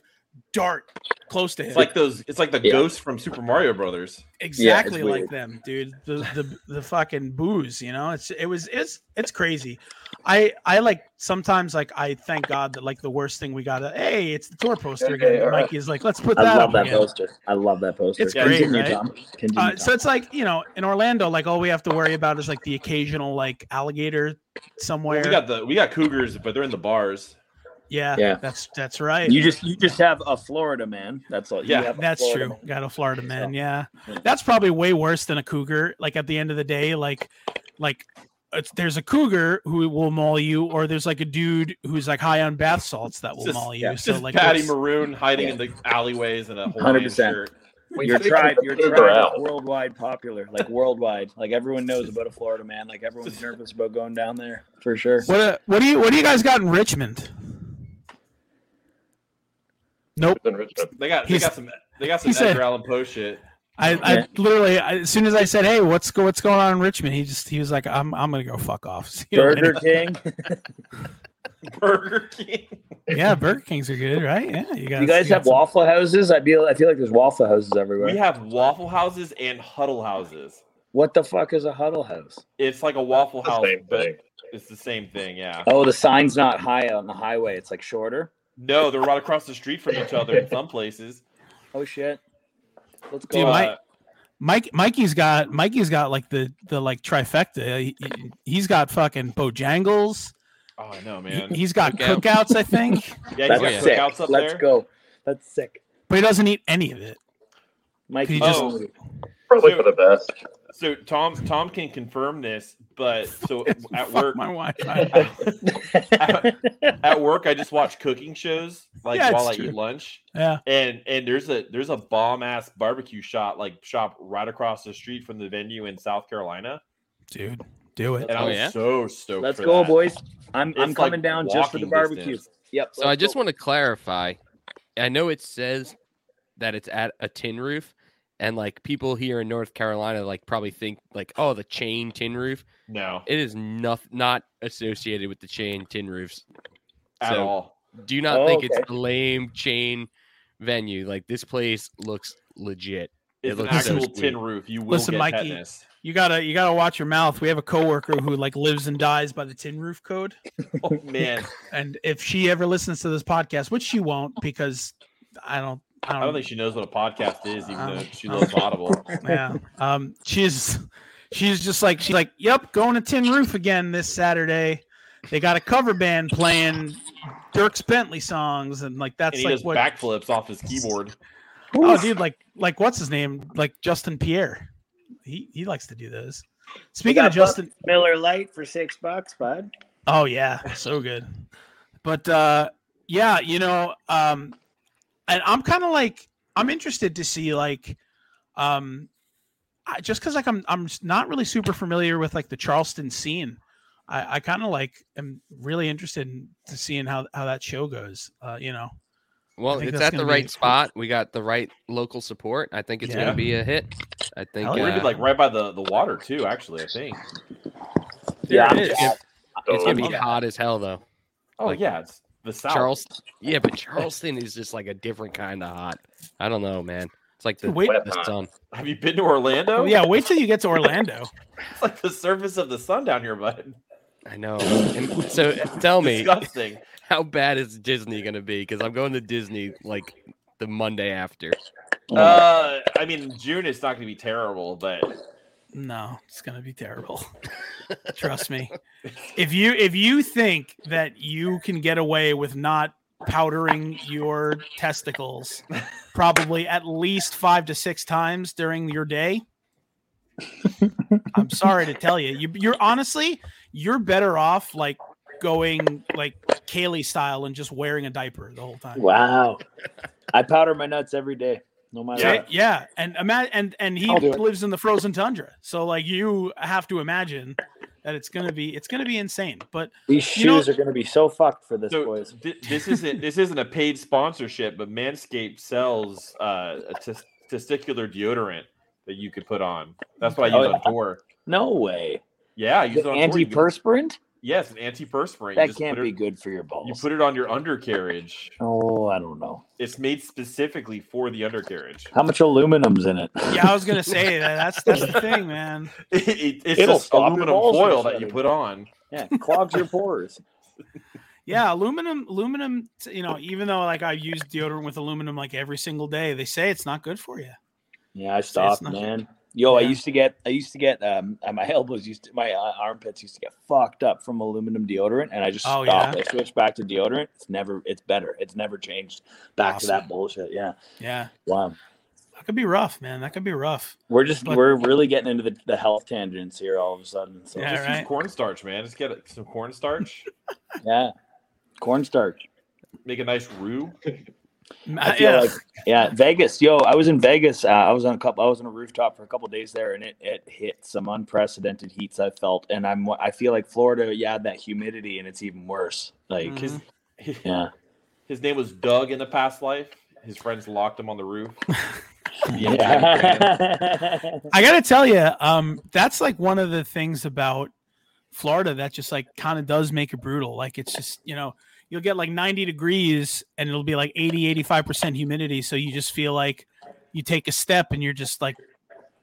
dart close to him. It's like the ghost from Super Mario Brothers. Exactly, yeah, like them, dude. The fucking booze, you know. It's crazy. I like sometimes like I thank God that like the worst thing we got. Hey, it's the tour poster again. Okay, Mikey is like, let's put that. I love that poster. It's great, right? So it's like, you know, in Orlando, like all we have to worry about is like the occasional like alligator somewhere. Well, we got cougars, but they're in the bars. Yeah, that's right. You just have a Florida man. That's all. Yeah, that's true. Man. Got a Florida man. Yeah, that's probably way worse than a cougar. Like at the end of the day, like there's a cougar who will maul you, or there's like a dude who's like high on bath salts that will maul you. So like Patty Maroon hiding in the alleyways in a Hawaiian 100%. Shirt. Your tribe is worldwide popular, like worldwide. Like everyone knows about a Florida man. Like everyone's nervous about going down there for sure. What do you guys got in Richmond? Nope. They got some Edgar Allan Poe shit. I literally, as soon as I said, "Hey, what's going on in Richmond?" He was like, "I'm gonna go fuck off." You Burger King. Burger King. Yeah, Burger Kings are good, right? Yeah, you guys have Waffle Houses. I feel like there's Waffle Houses everywhere. We have Waffle Houses and Huddle Houses. What the fuck is a Huddle House? It's like a Waffle House, but it's the same thing. Yeah. Oh, the sign's not high on the highway. It's like shorter. No, they're right across the street from each other in some places. Oh shit! Let's go. Dude, Mikey's got like the like trifecta. He's got fucking Bojangles. Oh, I know, man. He's got cookouts. I think. Yeah, he's got cookouts up there. Let's go. That's sick. But he doesn't eat any of it. Mikey, probably for the best. So Tom can confirm this, but so at work, my wife. At work, I just watch cooking shows while I eat lunch. Yeah, and there's a bomb ass barbecue shop right across the street from the venue in South Carolina. Dude, do it! And I'm so stoked. Let's go, boys! I'm coming down just for the barbecue. Distance. Yep. So I just want to clarify. I know it says that it's at a Tin Roof. And like people here in North Carolina, like probably think like, oh, the chain tin roof. No, it is not associated with the chain tin roofs at all. Do you not think it's a lame chain venue? Like this place looks legit. It's an actual tin roof. You will listen, get Mikey, tetanus. You gotta watch your mouth. We have a coworker who like lives and dies by the tin roof code. Oh man! And if she ever listens to this podcast, which she won't, because I don't think she knows what a podcast is, even though she loves Audible. Yeah. She's just like, she's like, yep, going to Tin Roof again this Saturday. They got a cover band playing Dierks Bentley songs, and like that's and he like does what backflips off his keyboard. Oh, dude, like what's his name? Like Justin Pierre. He likes to do those. Speaking of Justin Miller Lite for $6, bud. Oh yeah, so good. But yeah, you know, and I'm kind of like, I'm interested to see like, just because like I'm not really super familiar with like the Charleston scene. I kind of like am really interested in to seeing how that show goes. You know. Well, it's at the right spot. We got the right local support. I think it's going to be a hit. I think we're going to be like right by the water too. Actually, I think. Yeah, it's going to be hot as hell though. Oh like, yeah. It's the South. Charleston. Yeah, but Charleston is just like a different kind of hot. I don't know, man. It's like the sun. Have you been to Orlando? Yeah, wait till you get to Orlando. It's like the surface of the sun down here, bud. I know. And so tell me, disgusting. How bad is Disney going to be? Because I'm going to Disney like the Monday after. I mean, June is not going to be terrible, but no, it's going to be terrible. Trust me. If you think that you can get away with not powdering your testicles probably at least 5 to 6 times during your day, I'm sorry to tell you, you're honestly, you're better off like going like Kaylee style and just wearing a diaper the whole time. Wow. I powder my nuts every day. No matter. Yeah, yeah. And imagine, and he lives in the frozen tundra. So like you have to imagine that it's gonna be insane. But these shoes are gonna be so fucked for this, boys. This isn't a paid sponsorship, but Manscaped sells a testicular deodorant that you could put on. That's what I use on tour. No way. Yeah, I use it on antiperspirant. Yes, an antiperspirant. That can't be good for your balls. You put it on your undercarriage. Oh, I don't know. It's made specifically for the undercarriage. How much aluminum's in it? Yeah, I was going to say that. That's the thing, man. It's aluminum foil that you put on. Yeah, it clogs your pores. Yeah, aluminum, you know, even though like I use deodorant with aluminum like every single day, they say it's not good for you. Yeah, I stopped, man. Good. Yo, yeah. I used to get, my armpits used to get fucked up from aluminum deodorant, and I just stopped. Yeah? I switched back to deodorant. It's better. It's never changed back to that bullshit. Yeah. Yeah. Wow. That could be rough, man. That could be rough. We're really getting into the health tangents here all of a sudden. So yeah, just use cornstarch, man. Just get some cornstarch. Yeah. Cornstarch. Make a nice roux. I feel like, yeah, Vegas. Yo, I was in Vegas. I was on a rooftop for a couple of days there, and it hit some unprecedented heats I felt, and I feel like Florida. Yeah, that humidity, and it's even worse. Like, his name was Doug in a past life. His friends locked him on the roof. Yeah, I gotta tell you, that's like one of the things about Florida that just like kind of does make it brutal. Like, it's just, you know. You'll get like 90 degrees and it'll be like 80, 85% humidity. So you just feel like you take a step and you're just like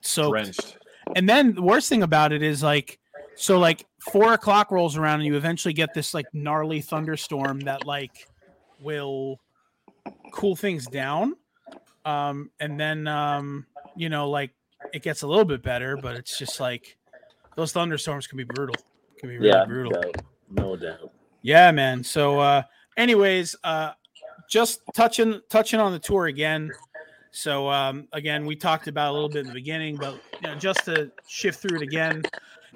soaked. Drenched. And then the worst thing about it is like, so like 4 o'clock rolls around and you eventually get this like gnarly thunderstorm that like will cool things down. And then, you know, like it gets a little bit better, but it's just like those thunderstorms can be brutal. Can be really brutal. No doubt. Yeah, man. So anyways, just touching on the tour again. So again, we talked about a little bit in the beginning, but you know, just to shift through it again,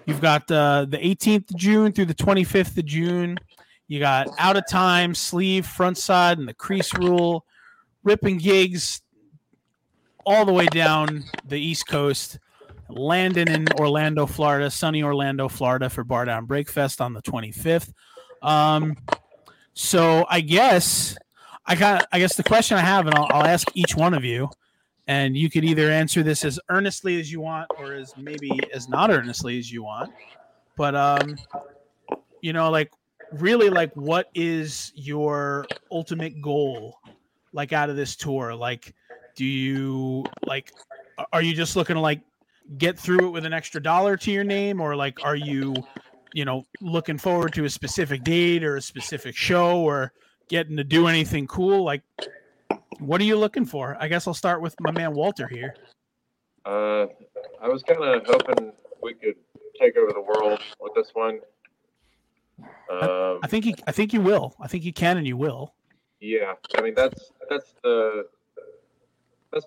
you've got the 18th of June through the 25th of June. You got Out of Time, Sleeve, Frontside, and the Crease Rule, ripping gigs all the way down the East Coast, landing in Orlando, Florida, sunny Orlando, Florida for Bar Down Break Fest on the 25th. So I guess the question I have, and I'll ask each one of you And you could either answer this as earnestly as you want or as maybe as not earnestly as you want. But, you know, like really, like what is your ultimate goal, like out of this tour? Like, do you like, are you just looking to like get through it with an extra dollar to your name? Or like, are you, you know, looking forward to a specific date or a specific show or getting to do anything cool? Like, what are you looking for? I guess I'll start with my man Walter here. I was kind of hoping we could take over the world with this one. I think you will. I think you can and you will. Yeah, I mean that's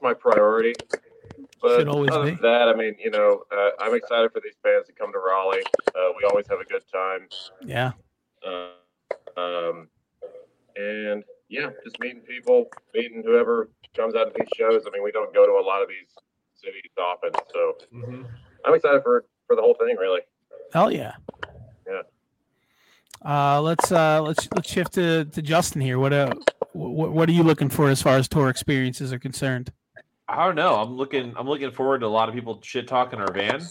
my priority. But other than that, I mean, you know, I'm excited for these fans to come to Raleigh. We always have a good time. Yeah. And yeah, just meeting people, meeting whoever comes out of these shows. I mean, we don't go to a lot of these cities often, so I'm excited for the whole thing, really. Hell yeah. Yeah. Let's shift to Justin here. What are you looking for as far as tour experiences are concerned? I don't know. I'm looking forward to a lot of people shit talking our van.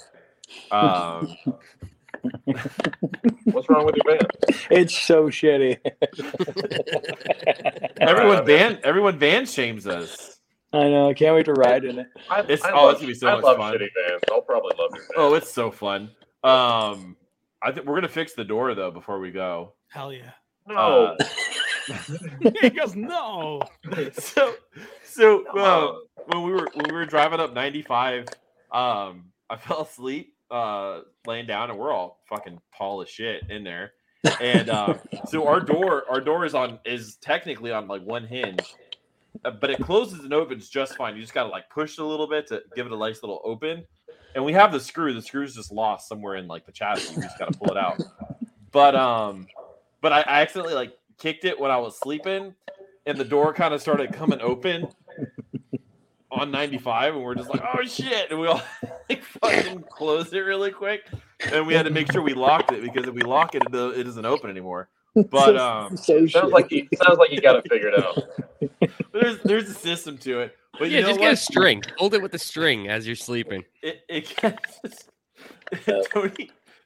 What's wrong with your van? It's so shitty. Everyone van shames us. I know. I can't wait to ride in it. It's gonna be so much fun. I love shitty vans. I'll probably love your van. Oh, it's so fun. I think we're gonna fix the door though before we go. Hell yeah! No. He goes no. When we were driving up 95, I fell asleep laying down, and we're all fucking tall as shit in there. And so our door is technically on like one hinge, but it closes and opens just fine. You just gotta like push it a little bit to give it a nice little open. And we have the screw. The screw's just lost somewhere in like the chassis. We just gotta pull it out. But I accidentally like kicked it when I was sleeping, and the door kind of started coming open on 95, and we're just like, oh shit, and we all like fucking closed it really quick, and we had to make sure we locked it, because if we lock it, it doesn't open anymore. But sounds like you got to figure it out. There's a system to it. But yeah, you know, just get a string. Hold it with a string as you're sleeping.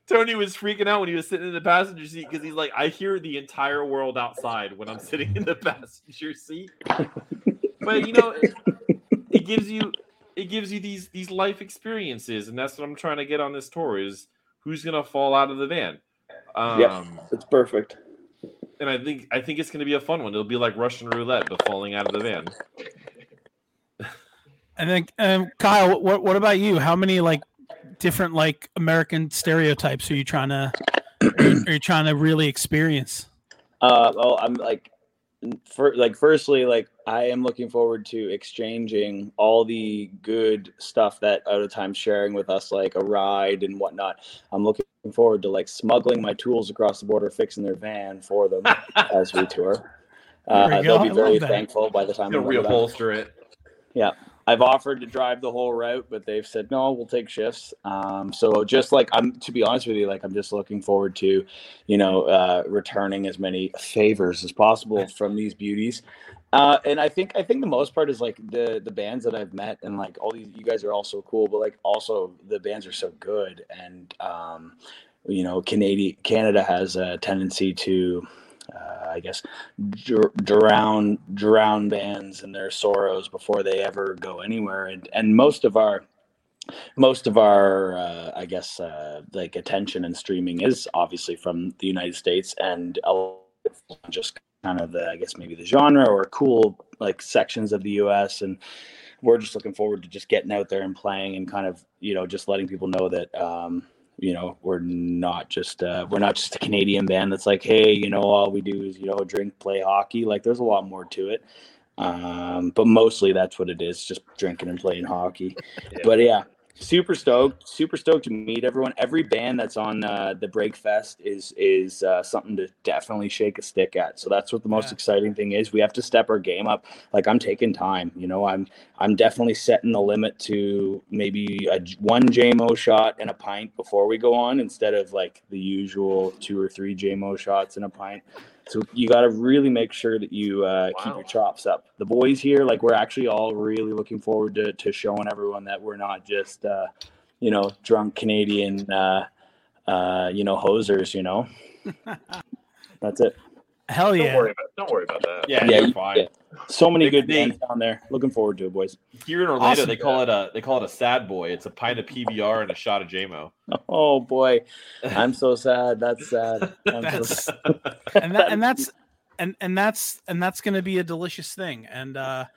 Tony was freaking out when he was sitting in the passenger seat, because he's like, I hear the entire world outside when I'm sitting in the passenger seat. But you know, it gives you these life experiences, and that's what I'm trying to get on this tour is who's gonna fall out of the van. Yeah, it's perfect. And I think it's gonna be a fun one. It'll be like Russian roulette, but falling out of the van. And then Kyle, what about you? How many like different like American stereotypes are you trying to really experience? I'm like, firstly, like I am looking forward to exchanging all the good stuff that Out of Time sharing with us, like a ride and whatnot. I'm looking forward to like smuggling my tools across the border, fixing their van for them as we tour. They'll be very thankful by the time we reupholster it. Yeah. I've offered to drive the whole route, but they've said, no, we'll take shifts. So just like, to be honest with you, like I'm just looking forward to, you know, returning as many favors as possible from these beauties. And I think the most part is like the bands that I've met, and like all these, you guys are all so cool, but like also the bands are so good. And, you know, Canada has a tendency to, I guess drown bands in their sorrows before they ever go anywhere, and most of our I guess like attention and streaming is obviously from the United States, and just kind of the, I guess maybe the genre or cool like sections of the U.S. and we're just looking forward to just getting out there and playing and kind of, you know, just letting people know that. You know, we're not just a Canadian band that's like, hey, you know, all we do is, you know, drink, play hockey. Like there's a lot more to it. But mostly that's what it is, just drinking and playing hockey. Yeah. But yeah, super stoked to meet everyone. Every band that's on the Break Fest is something to definitely shake a stick at. So that's what the most exciting thing is. We have to step our game up. Like I'm taking time, you know, I'm definitely setting the limit to maybe one JMO shot and a pint before we go on, instead of like the usual 2 or 3 JMO shots and a pint. So you got to really make sure that you keep your chops up. The boys here, like, we're actually all really looking forward to showing everyone that we're not just, you know, drunk Canadian, you know, hosers, you know. That's it. Hell yeah. Don't worry about that. Yeah, you're fine. Yeah. So many good bands down there. Looking forward to it, boys. Here in Orlando, awesome, they call it a sad boy. It's a pint of PBR and a shot of JMO. Oh boy, I'm so sad. That's sad. And that's going to be a delicious thing. And guys,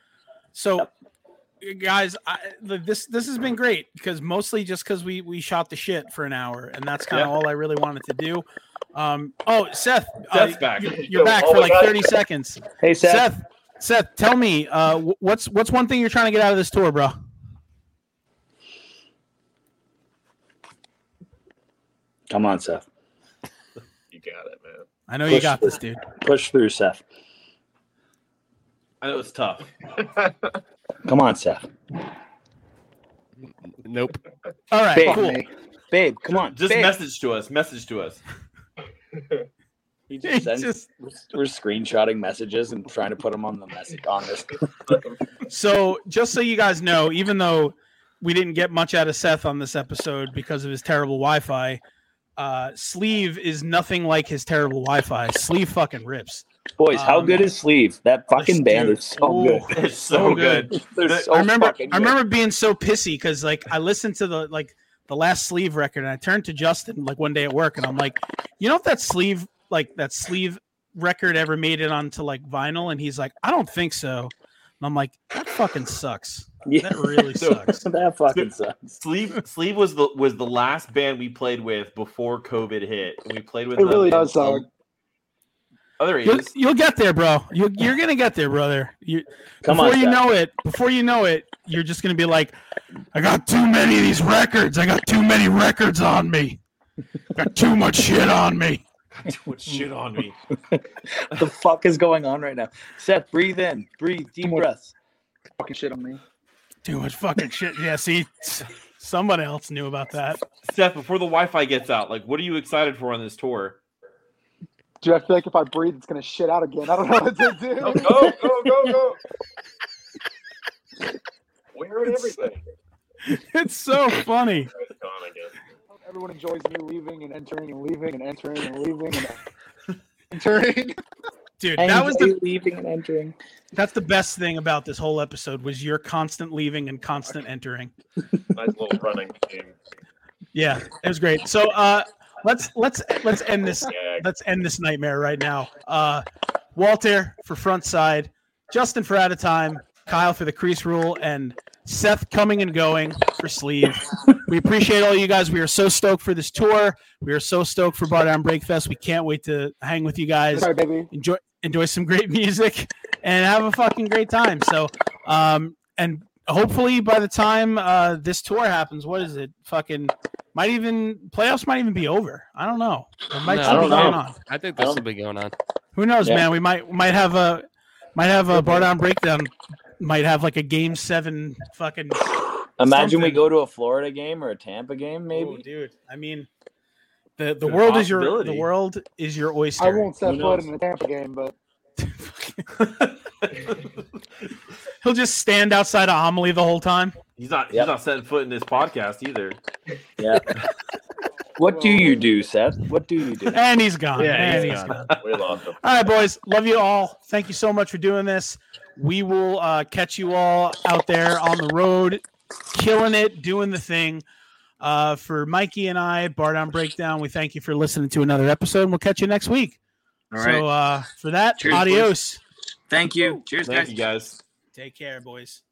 this has been great because mostly just because we shot the shit for an hour, and that's kind of all I really wanted to do. Seth, back. You're back for like 30 seconds. Hey, Seth, tell me, what's one thing you're trying to get out of this tour, bro? Come on, Seth. You got it, man. I know you got this, dude. Push through, Seth. I know it's tough. Come on, Seth. Nope. All right, babe, cool. Babe, come on. Just message to us. We're screenshotting messages and trying to put them on the message on this. So just so you guys know, even though we didn't get much out of Seth on this episode because of his terrible Wi-Fi, Sleeve is nothing like his terrible Wi-Fi. Sleeve fucking rips. Boys, how good is Sleeve? That fucking band is so good. They're so good. I remember being so pissy because, like, I listened to the last Sleeve record, and I turned to Justin like one day at work, and I'm like, you know, if that sleeve record ever made it onto like vinyl, and he's like, I don't think so. And I'm like, that fucking sucks. Yeah. That really sucks. That fucking sucks. Sleeve was the last band we played with before COVID hit. And we played with it really does suck. You'll get there, bro. You're gonna get there, brother. Before you know it, you're just gonna be like, I got too many of these records. I got too many records on me. Got too much shit on me. What the fuck is going on right now? Seth, breathe in. Breathe deep breaths. Fucking shit on me. Too much fucking shit. Yeah, see, someone else knew about that. Seth, before the Wi-Fi gets out, like, what are you excited for on this tour? Dude, I feel like if I breathe, it's going to shit out again. I don't know what to do. Go. Wear everything. It's so funny. Everyone enjoys me leaving and entering and leaving and entering and leaving and entering. Dude, that was the leaving and entering. That's the best thing about this whole episode was your constant leaving and constant entering. Nice little running game. Yeah, it was great. So, Let's end this. Let's end this nightmare right now. Walter for Frontside, Justin for Out of Time, Kyle for the Crease Rule, and Seth coming and going for Sleeve. We appreciate all you guys. We are so stoked for this tour. We are so stoked for Bar Down Break Fest. We can't wait to hang with you guys. Sorry, baby. Enjoy some great music and have a fucking great time. So, and hopefully by the time this tour happens, what is it? Fucking. Playoffs might even be over. I don't know. It might still be going on. I think this will be going on. Who knows, man? We might have a Bar Down Breakdown. Might have like a Game 7 fucking. Imagine something. We go to a Florida game or a Tampa game, maybe. Ooh, dude, I mean, the world is your oyster. I won't step foot in the Tampa game, but. He'll just stand outside of Amelie the whole time. He's not setting foot in this podcast either. Yeah. What do you do, Seth? What do you do? And he's gone. Yeah, he's gone. We lost him. All right, boys. Love you all. Thank you so much for doing this. We will catch you all out there on the road, killing it, doing the thing. For Mikey and I, Bar Down Breakdown, we thank you for listening to another episode. We'll catch you next week. All right. So for that, cheers, adios. Boys. Thank you. Cheers, guys. Take care, boys.